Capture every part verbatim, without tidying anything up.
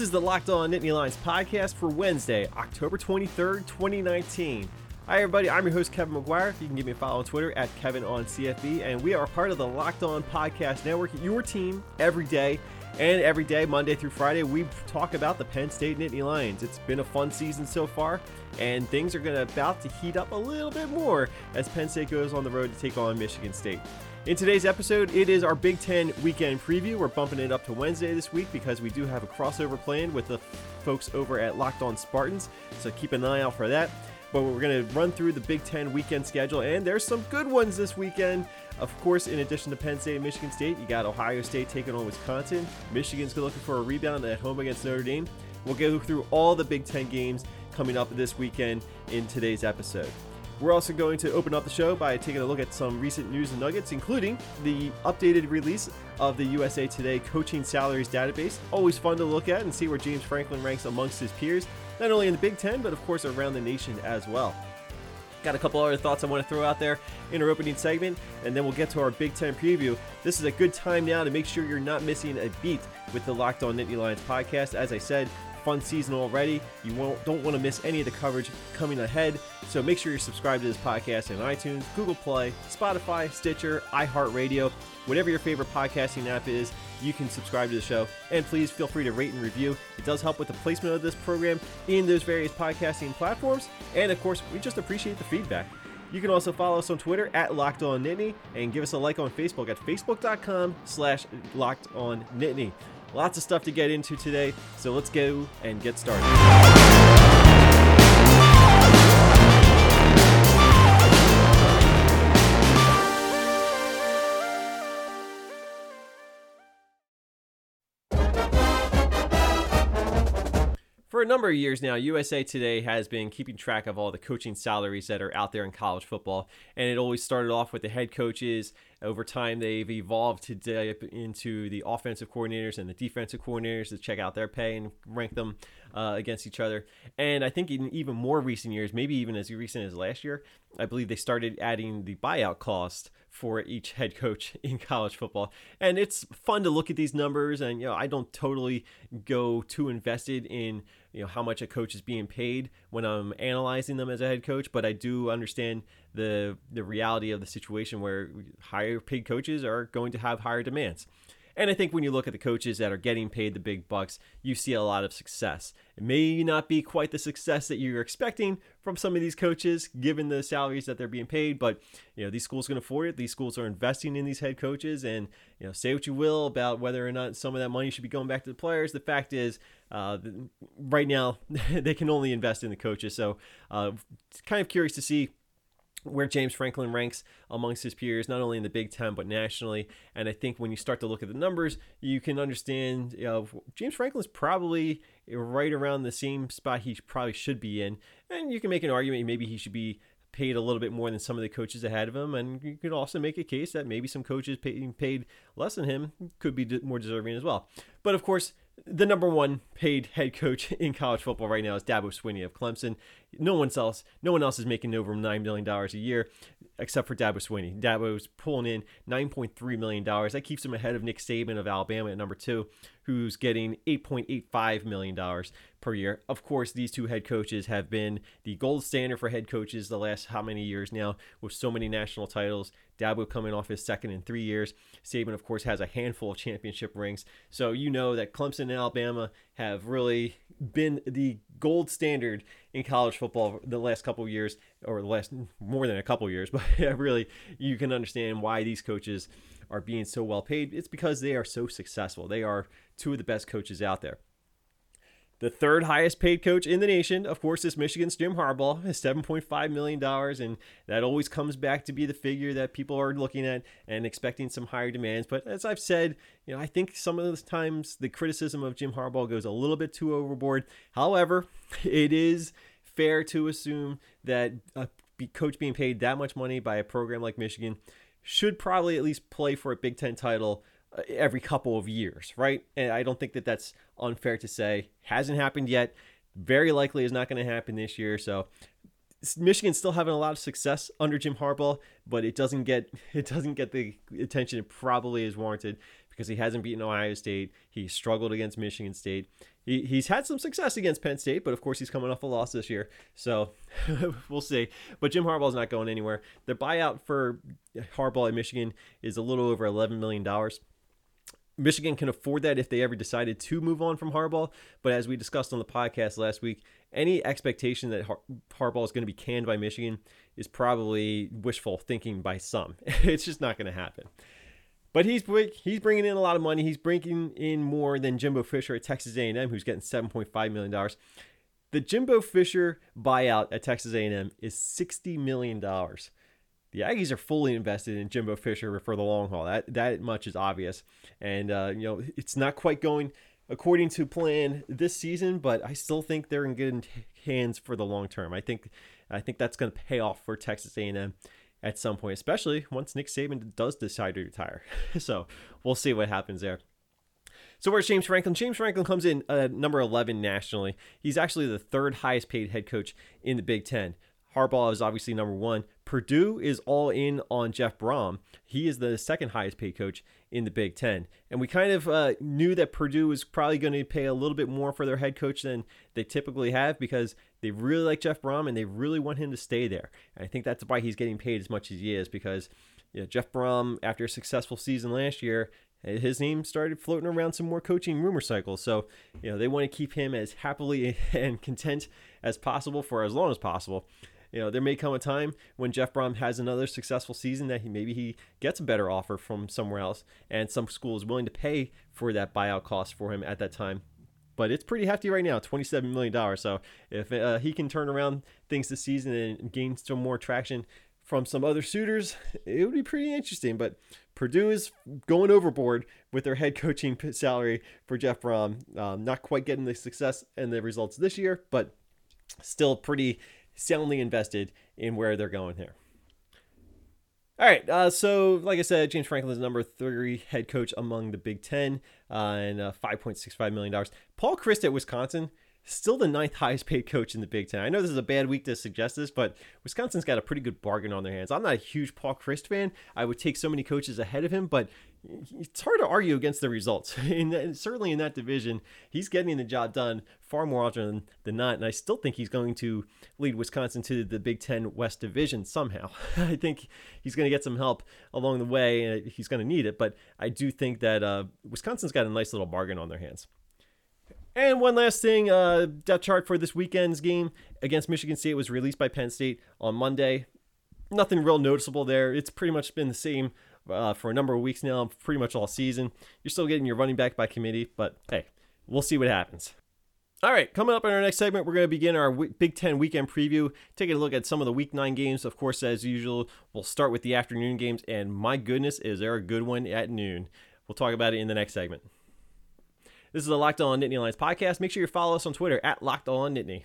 This is the Locked On Nittany Lions podcast for Wednesday, October twenty-third, twenty nineteen. Hi everybody, I'm your host Kevin McGuire. You can give me a follow on Twitter at Kevin On C F B, and we are part of the Locked On Podcast Network, your team every day. And every day, Monday through Friday, we talk about the Penn State Nittany Lions. It's been a fun season so far, and things are going to about to heat up a little bit more as Penn State goes on the road to take on Michigan State. In today's episode, it is our Big Ten weekend preview. We're bumping it up to Wednesday this week because we do have a crossover planned with the folks over at Locked On Spartans, so keep an eye out for that. But we're going to run through the Big Ten weekend schedule, and there's some good ones this weekend. Of course, in addition to Penn State and Michigan State, you got Ohio State taking on Wisconsin. Michigan's looking for a rebound at home against Notre Dame. We'll go through all the Big Ten games coming up this weekend in today's episode. We're also going to open up the show by taking a look at some recent news and nuggets, including the updated release of the U S A Today coaching salaries database. Always fun to look at and see where James Franklin ranks amongst his peers, not only in the Big Ten, but of course around the nation as well. Got a couple other thoughts I want to throw out there in our opening segment, and then we'll get to our Big Ten preview. This is a good time now to make sure you're not missing a beat with the Locked On Nittany Lions podcast. As I said, fun season already. You won't, don't want to miss any of the coverage coming ahead, so make sure you're subscribed to this podcast on iTunes, Google Play, Spotify, Stitcher, iHeartRadio, whatever your favorite podcasting app is. You can subscribe to the show, and please feel free to rate and review. It does help with the placement of this program in those various podcasting platforms, and of course, we just appreciate the feedback. You can also follow us on Twitter at Locked On Nittany, and give us a like on Facebook at facebook.com slash Locked On Nittany. Lots of stuff to get into today, so let's go and get started. For a number of years now, U S A Today has been keeping track of all the coaching salaries that are out there in college football, and it always started off with the head coaches. Over time, they've evolved to dip into the offensive coordinators and the defensive coordinators to check out their pay and rank them uh, against each other. And I think in even more recent years, maybe even as recent as last year, I believe they started adding the buyout cost for each head coach in college football. And it's fun to look at these numbers, and you know, I don't totally go too invested in, you know, how much a coach is being paid when I'm analyzing them as a head coach, but I do understand the the reality of the situation where higher paid coaches are going to have higher demands. And I think when you look at the coaches that are getting paid the big bucks, you see a lot of success. It may not be quite the success that you're expecting from some of these coaches, given the salaries that they're being paid, but you know, these schools can afford it. These schools are investing in these head coaches, and you know, say what you will about whether or not some of that money should be going back to the players. The fact is, uh, right now, they can only invest in the coaches. So uh, kind of curious to see where James Franklin ranks amongst his peers, not only in the Big Ten, but nationally. And I think when you start to look at the numbers, you can understand, you know, James Franklin's probably right around the same spot he probably should be in. And you can make an argument maybe he should be paid a little bit more than some of the coaches ahead of him. And you could also make a case that maybe some coaches paying paid less than him could be more deserving as well. But of course, the number one paid head coach in college football right now is Dabo Swinney of Clemson. No one else, no one else is making over nine million dollars a year except for Dabo Swinney. Dabo's pulling in nine point three million dollars. That keeps him ahead of Nick Saban of Alabama at number two, who's getting eight point eight five million dollars per year. Of course, these two head coaches have been the gold standard for head coaches the last how many years now, with so many national titles. Dabo coming off his second in three years. Saban, of course, has a handful of championship rings. So you know that Clemson and Alabama have really been the gold standard in college football the last couple of years, or the last more than a couple of years. But yeah, really, you can understand why these coaches are being so well paid. It's because they are so successful. They are two of the best coaches out there. The third highest paid coach in the nation, of course, is Michigan's Jim Harbaugh, seven point five million dollars, and that always comes back to be the figure that people are looking at and expecting some higher demands. But as I've said, you know, I think some of the times the criticism of Jim Harbaugh goes a little bit too overboard. However, it is fair to assume that a coach being paid that much money by a program like Michigan should probably at least play for a Big Ten title every couple of years, right? And I don't think that that's unfair to say. Hasn't happened yet. Very likely is not going to happen this year. So Michigan's still having a lot of success under Jim Harbaugh, but it doesn't get it doesn't get the attention it probably is warranted because he hasn't beaten Ohio State. He struggled against Michigan State. He, he's had some success against Penn State, but of course he's coming off a loss this year. So we'll see. But Jim Harbaugh's not going anywhere. The buyout for Harbaugh at Michigan is a little over eleven million dollars. Michigan can afford that if they ever decided to move on from Harbaugh. But as we discussed on the podcast last week, any expectation that Har- Harbaugh is going to be canned by Michigan is probably wishful thinking by some. It's just not going to happen. But he's he's bringing in a lot of money. He's bringing in more than Jimbo Fisher at Texas A and M, who's getting seven point five million dollars. The Jimbo Fisher buyout at Texas A and M is sixty million dollars. The Aggies are fully invested in Jimbo Fisher for the long haul. That that much is obvious. And, uh, you know, it's not quite going according to plan this season, but I still think they're in good hands for the long term. I think I think that's going to pay off for Texas A and M at some point, especially once Nick Saban does decide to retire. So we'll see what happens there. So where's James Franklin? James Franklin comes in uh, number eleven nationally. He's actually the third highest paid head coach in the Big Ten. Harbaugh is obviously number one. Purdue is all in on Jeff Brohm. He is the second highest paid coach in the Big Ten. And we kind of uh, knew that Purdue was probably going to pay a little bit more for their head coach than they typically have because they really like Jeff Brohm and they really want him to stay there. And I think that's why he's getting paid as much as he is because you know, Jeff Brohm, after a successful season last year, his name started floating around some more coaching rumor cycles. So, you know, they want to keep him as happily and content as possible for as long as possible. You know, there may come a time when Jeff Brohm has another successful season that he maybe he gets a better offer from somewhere else, and some school is willing to pay for that buyout cost for him at that time. But it's pretty hefty right now, twenty-seven million dollars. So if uh, he can turn around things this season and gain some more traction from some other suitors, it would be pretty interesting. But Purdue is going overboard with their head coaching salary for Jeff Brohm. Um, not quite getting the success and the results this year, but still pretty soundly invested in where they're going here. All right, uh, so like I said, James Franklin is number three head coach among the Big Ten uh, and uh, five point six five million dollars. Paul Chryst at Wisconsin, still the ninth highest paid coach in the Big Ten. I know this is a bad week to suggest this, but Wisconsin's got a pretty good bargain on their hands. I'm not a huge Paul Chryst fan. I would take so many coaches ahead of him, but it's hard to argue against the results. And certainly in that division, he's getting the job done far more often than not. And I still think he's going to lead Wisconsin to the Big Ten West Division somehow. I think he's going to get some help along the way, and he's going to need it. But I do think that uh, Wisconsin's got a nice little bargain on their hands. And one last thing, uh, depth chart for this weekend's game against Michigan State was released by Penn State on Monday. Nothing real noticeable there. It's pretty much been the same uh, for a number of weeks now, pretty much all season. You're still getting your running back by committee, but hey, we'll see what happens. All right, coming up in our next segment, we're going to begin our Big Ten weekend preview, taking a look at some of the Week nine games. Of course, as usual, we'll start with the afternoon games, and my goodness, is there a good one at noon. We'll talk about it in the next segment. This is the Locked On Nittany Lions podcast. Make sure you follow us on Twitter at Locked On Nittany.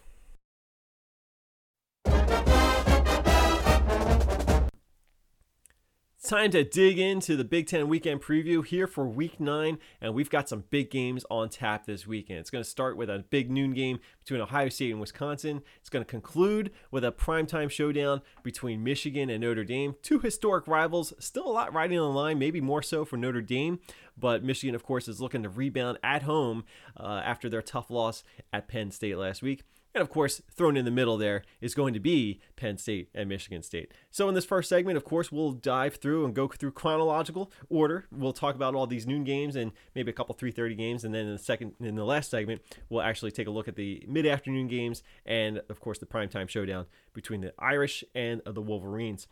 Time to dig into the Big Ten weekend preview here for Week nine, and we've got some big games on tap this weekend. It's going to start with a big noon game between Ohio State and Wisconsin. It's going to conclude with a primetime showdown between Michigan and Notre Dame. Two historic rivals, still a lot riding on the line, maybe more so for Notre Dame, but Michigan, of course, is looking to rebound at home uh, after their tough loss at Penn State last week. And, of course, thrown in the middle there is going to be Penn State and Michigan State. So in this first segment, of course, we'll dive through and go through chronological order. We'll talk about all these noon games and maybe a couple three thirty games. And then in the second, in the last segment, we'll actually take a look at the mid-afternoon games and, of course, the primetime showdown between the Irish and the Wolverines.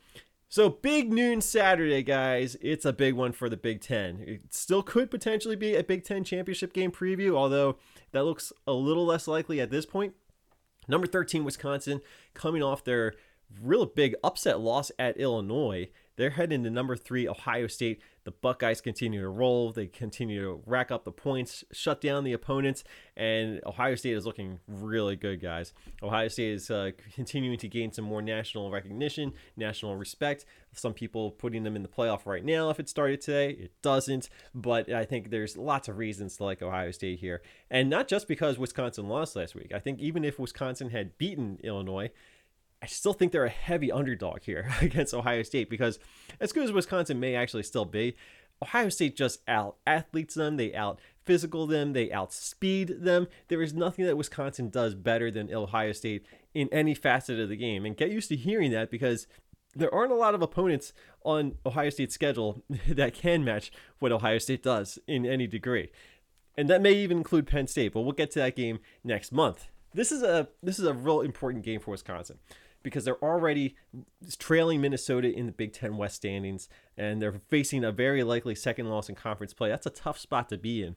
So big noon Saturday, guys. It's a big one for the Big Ten. It still could potentially be a Big Ten championship game preview, although that looks a little less likely at this point. Number thirteen, Wisconsin, coming off their real big upset loss at Illinois. They're heading to number three, Ohio State. The Buckeyes continue to roll. They continue to rack up the points, shut down the opponents, and Ohio State is looking really good, guys. Ohio State is uh, continuing to gain some more national recognition, national respect. Some people putting them in the playoff right now if it started today. It doesn't, but I think there's lots of reasons to like Ohio State here. And not just because Wisconsin lost last week. I think even if Wisconsin had beaten Illinois, I still think they're a heavy underdog here against Ohio State because as good as Wisconsin may actually still be, Ohio State just out-athletes them. They out-physical them. They outspeed them. There is nothing that Wisconsin does better than Ohio State in any facet of the game. And get used to hearing that, because there aren't a lot of opponents on Ohio State's schedule that can match what Ohio State does in any degree. And that may even include Penn State, but we'll get to that game next month. This is a this is a real important game for Wisconsin, because they're already trailing Minnesota in the Big Ten West standings, and they're facing a very likely second loss in conference play. That's a tough spot to be in,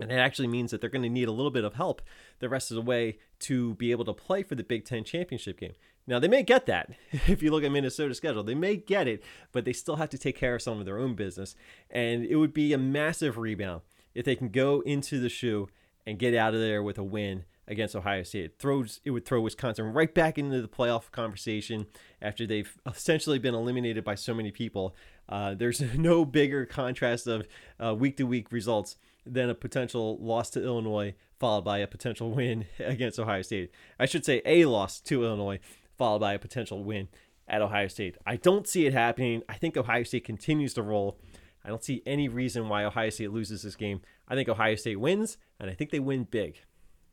and it actually means that they're going to need a little bit of help the rest of the way to be able to play for the Big Ten championship game. Now, they may get that if you look at Minnesota's schedule. They may get it, but they still have to take care of some of their own business, and it would be a massive rebound if they can go into the shoe and get out of there with a win against Ohio State. It throws it would throw Wisconsin right back into the playoff conversation after they've essentially been eliminated by so many people. Uh, there's no bigger contrast of uh, week-to-week results than a potential loss to Illinois followed by a potential win against Ohio State. I should say a loss to Illinois followed by a potential win at Ohio State. I don't see it happening. I think Ohio State continues to roll. I don't see any reason why Ohio State loses this game. I think Ohio State wins, and I think they win big.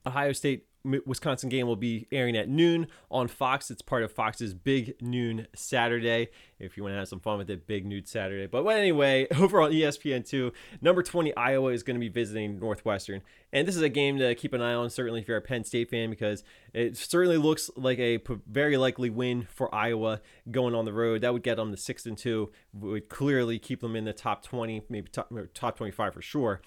Ohio State-Wisconsin game will be airing at noon on Fox. It's part of Fox's Big Noon Saturday, if you want to have some fun with it, Big Noon Saturday. But anyway, over on E S P N two, number twenty Iowa is going to be visiting Northwestern. And this is a game to keep an eye on, certainly if you're a Penn State fan, because it certainly looks like a very likely win for Iowa going on the road. That would get them to six and two, would clearly keep them in the top twenty, maybe top, top twenty-five for sure.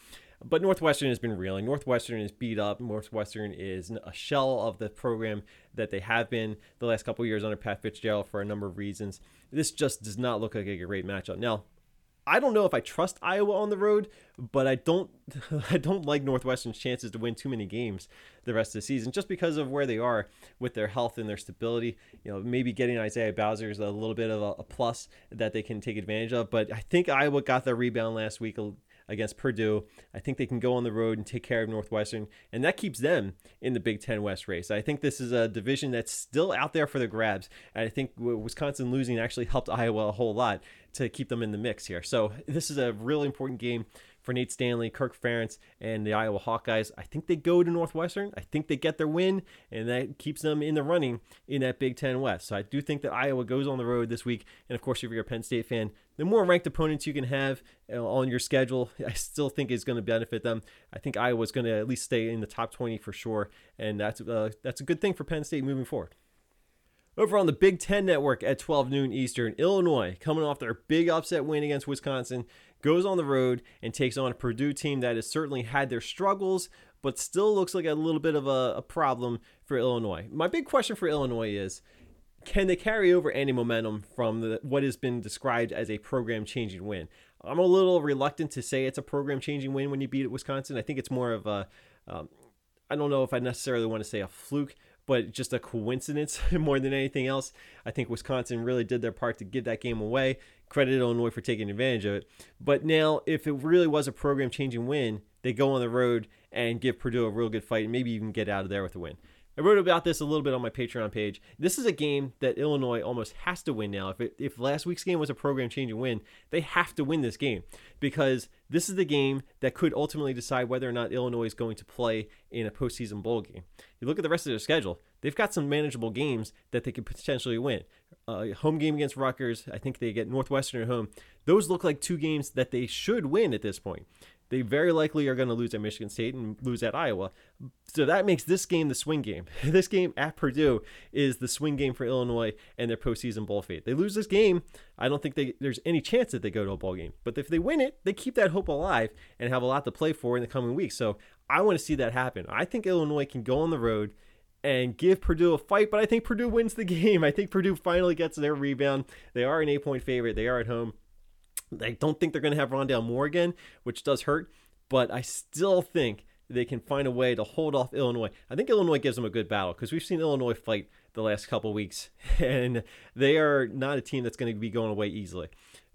But Northwestern has been reeling. Northwestern is beat up. Northwestern is a shell of the program that they have been the last couple of years under Pat Fitzgerald for a number of reasons. This just does not look like a great matchup. Now, I don't know if I trust Iowa on the road, but I don't I don't like Northwestern's chances to win too many games the rest of the season, just because of where they are with their health and their stability. You know, maybe getting Isaiah Bowser is a little bit of a, a plus that they can take advantage of. But I think Iowa got their rebound last week against Purdue. I think they can go on the road and take care of Northwestern, and that keeps them in the Big Ten West race. I think this is a division that's still out there for the grabs, and I think Wisconsin losing actually helped Iowa a whole lot to keep them in the mix here. So this is a really important game for Nate Stanley, Kirk Ferentz, and the Iowa Hawkeyes. I think they go to Northwestern. I think they get their win, and that keeps them in the running in that Big Ten West. So I do think that Iowa goes on the road this week. And, of course, if you're a Penn State fan, the more ranked opponents you can have on your schedule, I still think is going to benefit them. I think Iowa's going to at least stay in the top twenty for sure, and that's uh, that's a good thing for Penn State moving forward. Over on the Big Ten Network at twelve noon Eastern, Illinois, coming off their big upset win against Wisconsin, goes on the road and takes on a Purdue team that has certainly had their struggles, but still looks like a little bit of a, a problem for Illinois. My big question for Illinois is, can they carry over any momentum from the, what has been described as a program-changing win? I'm a little reluctant to say it's a program-changing win when you beat Wisconsin. I think it's more of a, um, I don't know if I necessarily want to say a fluke, but just a coincidence more than anything else. I think Wisconsin really did their part to give that game away. Credit Illinois for taking advantage of it. But now, if it really was a program-changing win, they go on the road and give Purdue a real good fight and maybe even get out of there with a win. I wrote about this a little bit on my Patreon page. This is a game that Illinois almost has to win now. If it, if last week's game was a program-changing win, they have to win this game, because this is the game that could ultimately decide whether or not Illinois is going to play in a postseason bowl game. You look at the rest of their schedule, they've got some manageable games that they could potentially win. A uh, home game against Rutgers, I think they get Northwestern at home. Those look like two games that they should win at this point. They very likely are going to lose at Michigan State and lose at Iowa. So that makes this game the swing game. This game at Purdue is the swing game for Illinois and their postseason bowl fate. They lose this game, I don't think they, there's any chance that they go to a bowl game. But if they win it, they keep that hope alive and have a lot to play for in the coming weeks. So I want to see that happen. I think Illinois can go on the road and give Purdue a fight, but I think Purdue wins the game. I think Purdue finally gets their rebound. They are an eight-point favorite. They are at home. I don't think they're going to have Rondell Moore again, which does hurt, but I still think they can find a way to hold off Illinois. I think Illinois gives them a good battle, because we've seen Illinois fight the last couple weeks, and they are not a team that's going to be going away easily.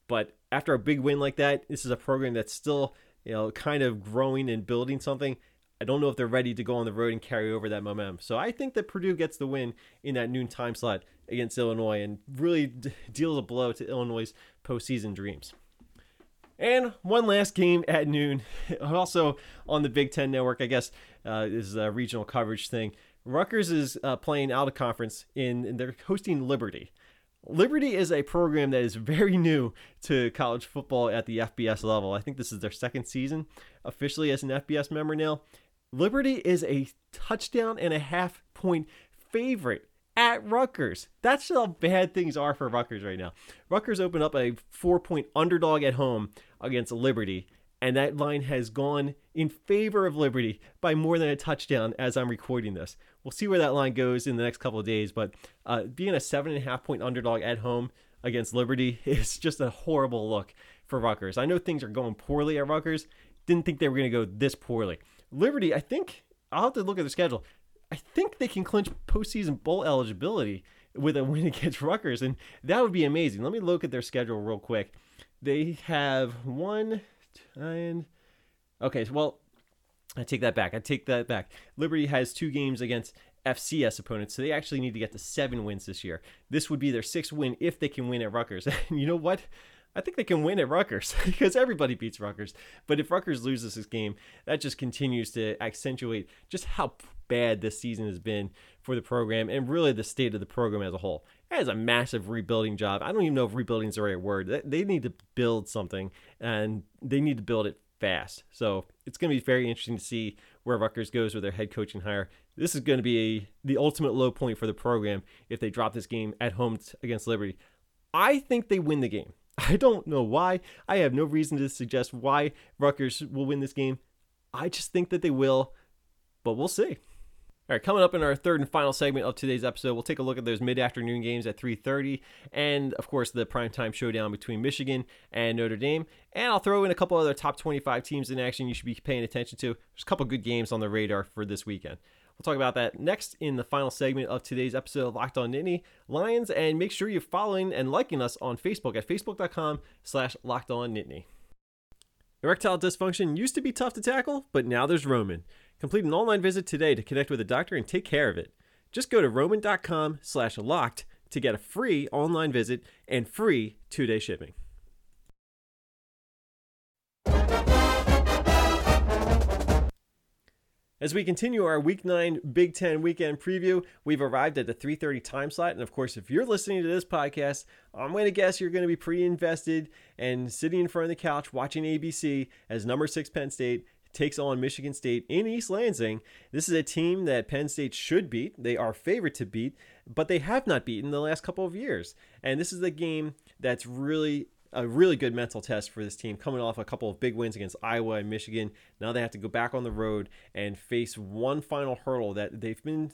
But after a big win like that, this is a program that's still, you know, kind of growing and building something. I don't know if they're ready to go on the road and carry over that momentum. So I think that Purdue gets the win in that noon time slot against Illinois and really d- deals a blow to Illinois' postseason dreams. And one last game at noon, also on the Big Ten Network, I guess, uh, is a regional coverage thing. Rutgers is uh, playing out of conference, in, and they're hosting Liberty. Liberty is a program that is very new to college football at the F B S level. I think this is their second season officially as an F B S member now. Liberty is a touchdown and a half point favorite at Rutgers. That's how bad things are for Rutgers right now. Rutgers opened up a four-point underdog at home against Liberty, and that line has gone in favor of Liberty by more than a touchdown as I'm recording this. We'll see where that line goes in the next couple of days, but uh, being a seven-and-a-half-point underdog at home against Liberty is just a horrible look for Rutgers. I know things are going poorly at Rutgers. Didn't think they were going to go this poorly. Liberty, I think, I'll have to look at their schedule. I think they can clinch postseason bowl eligibility with a win against Rutgers, and that would be amazing. Let me look at their schedule real quick. They have one, nine, okay, well, I take that back. I take that back. Liberty has two games against F C S opponents, so they actually need to get to seven wins this year. This would be their sixth win if they can win at Rutgers. And you know what? I think they can win at Rutgers because everybody beats Rutgers. But if Rutgers loses this game, that just continues to accentuate just how bad this season has been for the program and really the state of the program as a whole. That is a massive rebuilding job. I don't even know if rebuilding is the right word. They need to build something, and they need to build it fast. So it's going to be very interesting to see where Rutgers goes with their head coaching hire. This is going to be a, the ultimate low point for the program if they drop this game at home against Liberty. I think they win the game. I don't know why. I have no reason to suggest why Rutgers will win this game. I just think that they will, but we'll see. All right, coming up in our third and final segment of today's episode, we'll take a look at those mid-afternoon games at three thirty, and, of course, the primetime showdown between Michigan and Notre Dame. And I'll throw in a couple other top twenty-five teams in action you should be paying attention to. There's a couple good games on the radar for this weekend. We'll talk about that next in the final segment of today's episode of Locked On Nittany Lions, and make sure you're following and liking us on Facebook at facebook.com slash Locked On Nittany. Erectile dysfunction used to be tough to tackle, but now there's Roman. Complete an online visit today to connect with a doctor and take care of it. Just go to Roman.com slash locked to get a free online visit and free two-day shipping. As we continue our Week nine Big Ten Weekend Preview, we've arrived at the three thirty time slot. And of course, if you're listening to this podcast, I'm going to guess you're going to be pretty invested and sitting in front of the couch watching A B C as number six Penn State takes on Michigan State in East Lansing. This is a team that Penn State should beat. They are favored to beat, but they have not beaten the last couple of years. And this is a game that's really a really good mental test for this team, coming off a couple of big wins against Iowa and Michigan. Now they have to go back on the road and face one final hurdle that they've been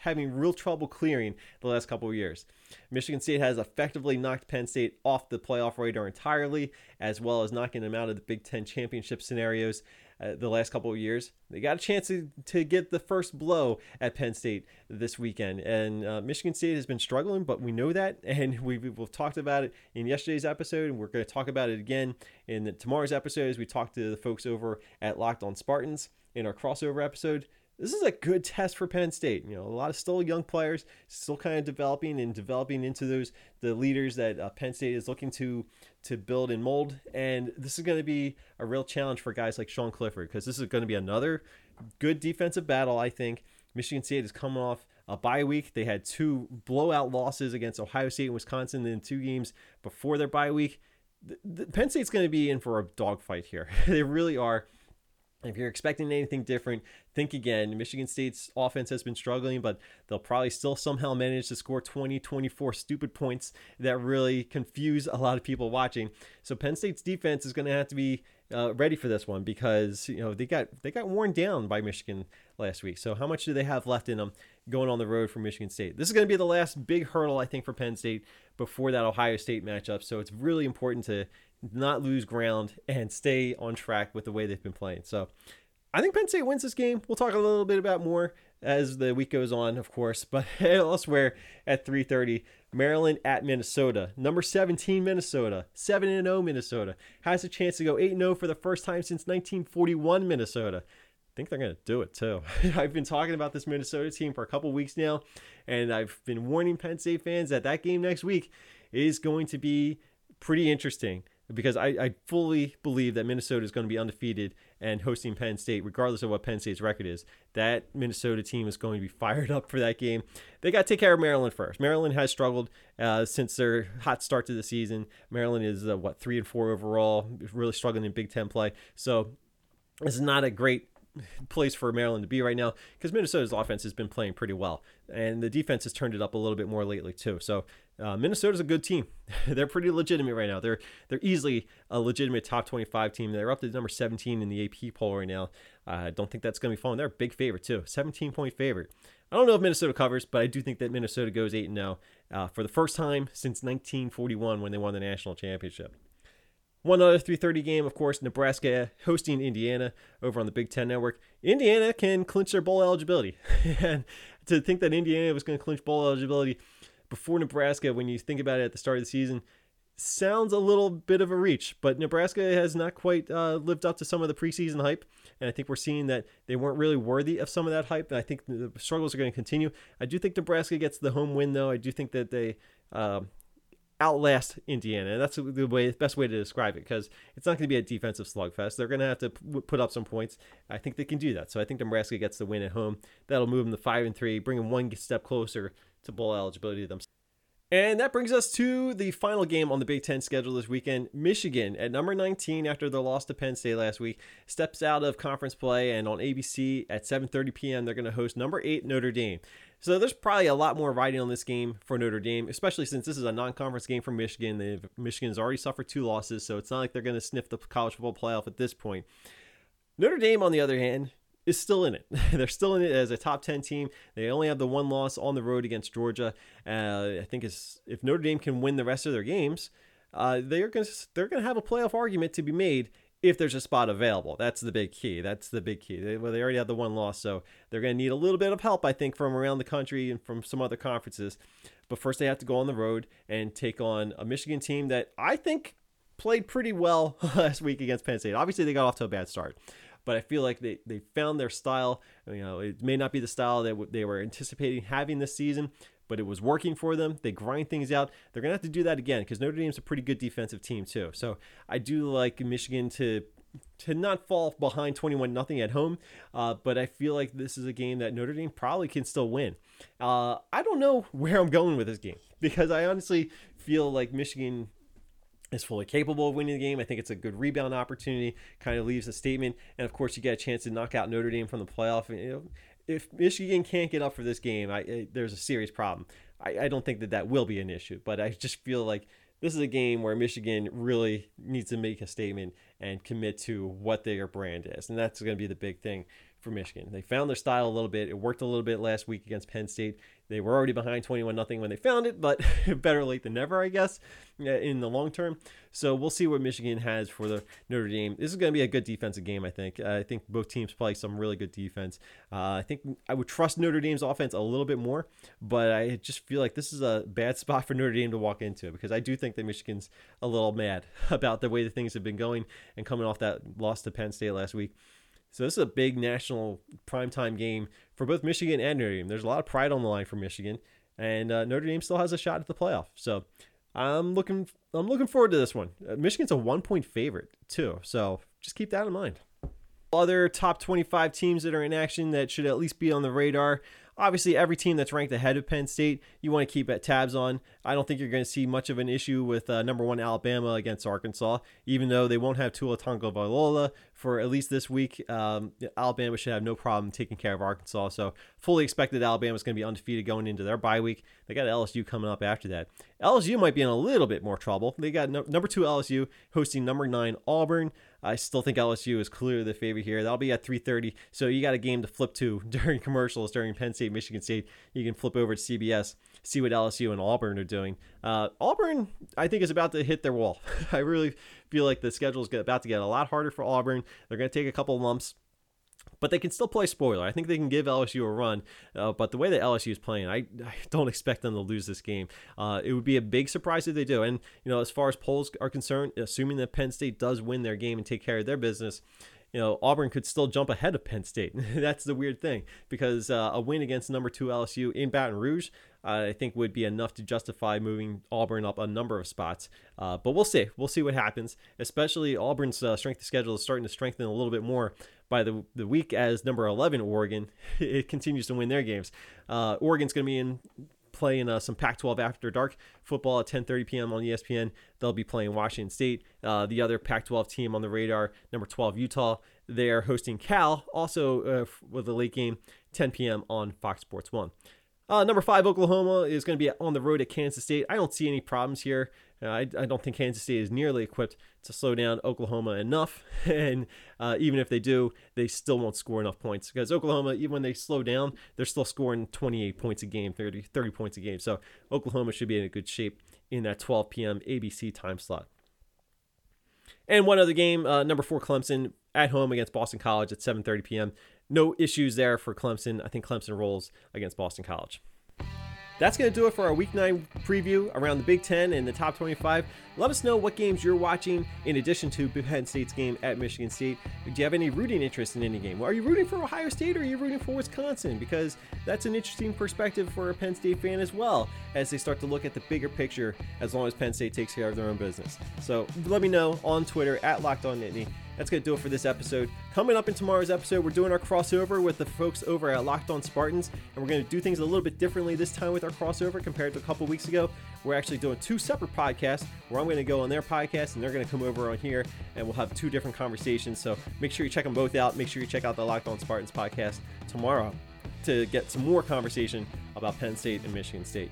having real trouble clearing the last couple of years. Michigan State has effectively knocked Penn State off the playoff radar entirely, as well as knocking them out of the Big Ten championship scenarios uh, the last couple of years. They got a chance to, to get the first blow at Penn State this weekend. And uh, Michigan State has been struggling, but we know that. And we, we've talked about it in yesterday's episode, and we're going to talk about it again in the, tomorrow's episode as we talk to the folks over at Locked On Spartans in our crossover episode. This is a good test for Penn State. You know, a lot of still young players, still kind of developing and developing into those the leaders that uh, Penn State is looking to to build and mold. And this is going to be a real challenge for guys like Sean Clifford, because this is going to be another good defensive battle, I think. Michigan State is coming off a bye week. They had two blowout losses against Ohio State and Wisconsin in two games before their bye week. The, the, Penn State's going to be in for a dogfight here. They really are. If you're expecting anything different, think again. Michigan State's offense has been struggling, but they'll probably still somehow manage to score twenty, twenty-four stupid points that really confuse a lot of people watching. So Penn State's defense is going to have to be uh, ready for this one, because you know they got they got worn down by Michigan last week. So how much do they have left in them going on the road for Michigan State? This is going to be the last big hurdle, I think, for Penn State before that Ohio State matchup. So it's really important to not lose ground and stay on track with the way they've been playing. So I think Penn State wins this game. We'll talk a little bit about more as the week goes on, of course, but elsewhere at three thirty, Maryland at Minnesota. Number seventeen, Minnesota, seven and oh Minnesota, has a chance to go eight and oh for the first time since nineteen forty-one Minnesota. I think they're going to do it too. I've been talking about this Minnesota team for a couple weeks now, and I've been warning Penn State fans that that game next week is going to be pretty interesting. because I, I fully believe that Minnesota is going to be undefeated and hosting Penn State, regardless of what Penn State's record is. That Minnesota team is going to be fired up for that game. They got to take care of Maryland first. Maryland has struggled uh, since their hot start to the season. Maryland is, uh, what, three and four overall, really struggling in Big Ten play. So this is not a great place for Maryland to be right now, because Minnesota's offense has been playing pretty well, and the defense has turned it up a little bit more lately too. So uh, Minnesota's a good team. They're pretty legitimate right now. They're they're easily a legitimate top twenty-five team. They're up to number seventeen in the A P poll right now. I uh, don't think that's going to be falling. They're a big favorite too, seventeen point favorite. I don't know if Minnesota covers, but I do think that Minnesota goes eight and oh uh, for the first time since nineteen forty-one when they won the national championship. One other three thirty game, of course, Nebraska hosting Indiana over on the Big Ten Network. Indiana can clinch their bowl eligibility. And to think that Indiana was going to clinch bowl eligibility before Nebraska, when you think about it at the start of the season, sounds a little bit of a reach. But Nebraska has not quite uh, lived up to some of the preseason hype. And I think we're seeing that they weren't really worthy of some of that hype. And I think the struggles are going to continue. I do think Nebraska gets the home win, though. I do think that they... Um, outlast Indiana, and that's the way the best way to describe it, because it's not going to be a defensive slugfest. They're going to have to put up some points. I think they can do that. So I think Nebraska gets the win at home. That'll move them to five and three, bring them one step closer to bowl eligibility to them. And that brings us to the final game on the Big Ten schedule this weekend. Michigan, at number nineteen after their loss to Penn State last week, steps out of conference play, and on A B C at seven thirty p.m. they're going to host number eight Notre Dame. So there's probably a lot more riding on this game for Notre Dame, especially since this is a non-conference game for Michigan. They've, Michigan's already suffered two losses, so it's not like they're going to sniff the college football playoff at this point. Notre Dame, on the other hand, is still in it. They're still in it as a top ten team. They only have the one loss on the road against Georgia. Uh, I think it's, if Notre Dame can win the rest of their games, uh, they're going to they're going to have a playoff argument to be made if there's a spot available. That's the big key. That's the big key. They, well, they already have the one loss, so they're going to need a little bit of help, I think, from around the country and from some other conferences. But first they have to go on the road and take on a Michigan team that I think played pretty well last week against Penn State. Obviously they got off to a bad start, but I feel like they, they found their style. You know, it may not be the style that w- they were anticipating having this season, but it was working for them. They grind things out. They're going to have to do that again, because Notre Dame's a pretty good defensive team too. So I do like Michigan to to not fall behind twenty-one nothing at home, uh, but I feel like this is a game that Notre Dame probably can still win. Uh, I don't know where I'm going with this game, because I honestly feel like Michigan is fully capable of winning the game. I think it's a good rebound opportunity, kind of leaves a statement. And of course, you get a chance to knock out Notre Dame from the playoff. You know, if Michigan can't get up for this game, I, I, there's a serious problem. I, I don't think that that will be an issue, but I just feel like this is a game where Michigan really needs to make a statement and commit to what their brand is. And that's going to be the big thing for Michigan. They found their style a little bit. It worked a little bit last week against Penn State. They were already behind twenty-one nothing when they found it, but better late than never, I guess, in the long term. So we'll see what Michigan has for the Notre Dame. This is going to be a good defensive game, I think. I think both teams play some really good defense. Uh, I think I would trust Notre Dame's offense a little bit more, but I just feel like this is a bad spot for Notre Dame to walk into, because I do think that Michigan's a little mad about the way that things have been going and coming off that loss to Penn State last week. So this is a big national primetime game for both Michigan and Notre Dame. There's a lot of pride on the line for Michigan, and uh, Notre Dame still has a shot at the playoff. So I'm looking I'm looking forward to this one. Uh, Michigan's a one-point favorite, too, so just keep that in mind. Other top twenty-five teams that are in action that should at least be on the radar. Obviously, every team that's ranked ahead of Penn State, you want to keep at tabs on. I don't think you're going to see much of an issue with uh, number one Alabama against Arkansas, even though they won't have Tua Tagovailoa for at least this week. Um, Alabama should have no problem taking care of Arkansas, so fully expected Alabama's going to be undefeated going into their bye week. They got L S U coming up after that. L S U might be in a little bit more trouble. They got no- number two L S U hosting number nine Auburn. I still think L S U is clearly the favorite here. That'll be at three thirty, so you got a game to flip to during commercials, during Penn State, Michigan State. You can flip over to C B S, see what L S U and Auburn are doing. Uh, Auburn, I think, is about to hit their wall. I really feel like the schedule is about to get a lot harder for Auburn. They're going to take a couple lumps, but they can still play spoiler. I think they can give L S U a run, uh, but the way that L S U is playing, I, I don't expect them to lose this game. Uh, it would be a big surprise if they do. And, you know, as far as polls are concerned, assuming that Penn State does win their game and take care of their business you know, Auburn could still jump ahead of Penn State. That's the weird thing, because uh, a win against number two L S U in Baton Rouge, uh, I think would be enough to justify moving Auburn up a number of spots. Uh, but we'll see. We'll see what happens, especially Auburn's uh, strength of schedule is starting to strengthen a little bit more by the the week as number eleven Oregon, it continues to win their games. Uh, Oregon's going to be in... playing uh, some Pac twelve After Dark football at ten thirty p.m. on E S P N. They'll be playing Washington State. Uh, the other Pac twelve team on the radar, number twelve Utah. They're hosting Cal, also uh, with a late game, ten p.m. on Fox Sports one. Uh, number five Oklahoma is going to be on the road at Kansas State. I don't see any problems here. Uh, I, I don't think Kansas State is nearly equipped to slow down Oklahoma enough. And uh, even if they do, they still won't score enough points, because Oklahoma, even when they slow down, they're still scoring twenty-eight points a game, thirty, thirty points a game. So Oklahoma should be in a good shape in that twelve p.m. A B C time slot. And one other game, uh, number four Clemson at home against Boston College at seven thirty p.m. No issues there for Clemson. I think Clemson rolls against Boston College. That's going to do it for our Week nine preview around the Big Ten and the Top twenty-five. Let us know what games you're watching in addition to Penn State's game at Michigan State. Do you have any rooting interest in any game? Are you rooting for Ohio State or are you rooting for Wisconsin? Because that's an interesting perspective for a Penn State fan as well, as they start to look at the bigger picture, as long as Penn State takes care of their own business. So let me know on Twitter at Locked On Nittany. That's going to do it for this episode. Coming up in tomorrow's episode, we're doing our crossover with the folks over at Locked On Spartans, and we're going to do things a little bit differently this time with our crossover compared to a couple weeks ago. We're actually doing two separate podcasts where I'm going to go on their podcast and they're going to come over on here, and we'll have two different conversations. So make sure you check them both out. Make sure you check out the Locked On Spartans podcast tomorrow to get some more conversation about Penn State and Michigan State.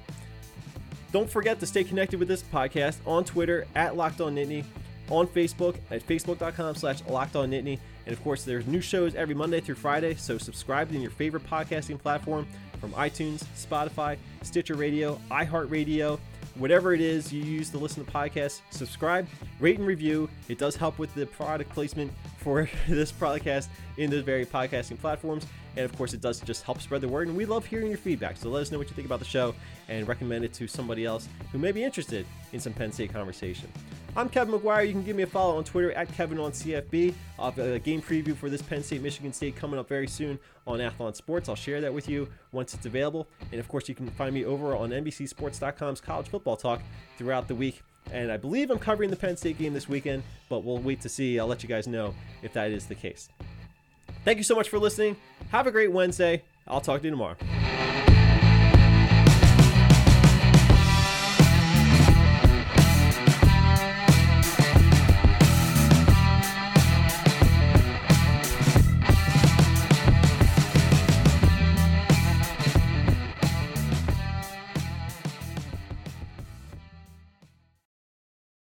Don't forget to stay connected with this podcast on Twitter at Locked On Nittany, on Facebook at facebook.com slash Locked On Nittany. And of course, there's new shows every Monday through Friday, so subscribe in your favorite podcasting platform, from iTunes, Spotify, Stitcher Radio, iHeartRadio, whatever it is you use to listen to podcasts. Subscribe, rate, and review. It does help with the product placement for this podcast in the various podcasting platforms. And of course, it does just help spread the word, and we love hearing your feedback. So let us know what you think about the show and recommend it to somebody else who may be interested in some Penn State conversation. I'm Kevin McGuire. You can give me a follow on Twitter at Kevin On C F B. I'll have a game preview for this Penn State-Michigan State coming up very soon on Athlon Sports. I'll share that with you once it's available. And of course, you can find me over on N B C Sports dot com's College Football Talk throughout the week. And I believe I'm covering the Penn State game this weekend, but we'll wait to see. I'll let you guys know if that is the case. Thank you so much for listening. Have a great Wednesday. I'll talk to you tomorrow.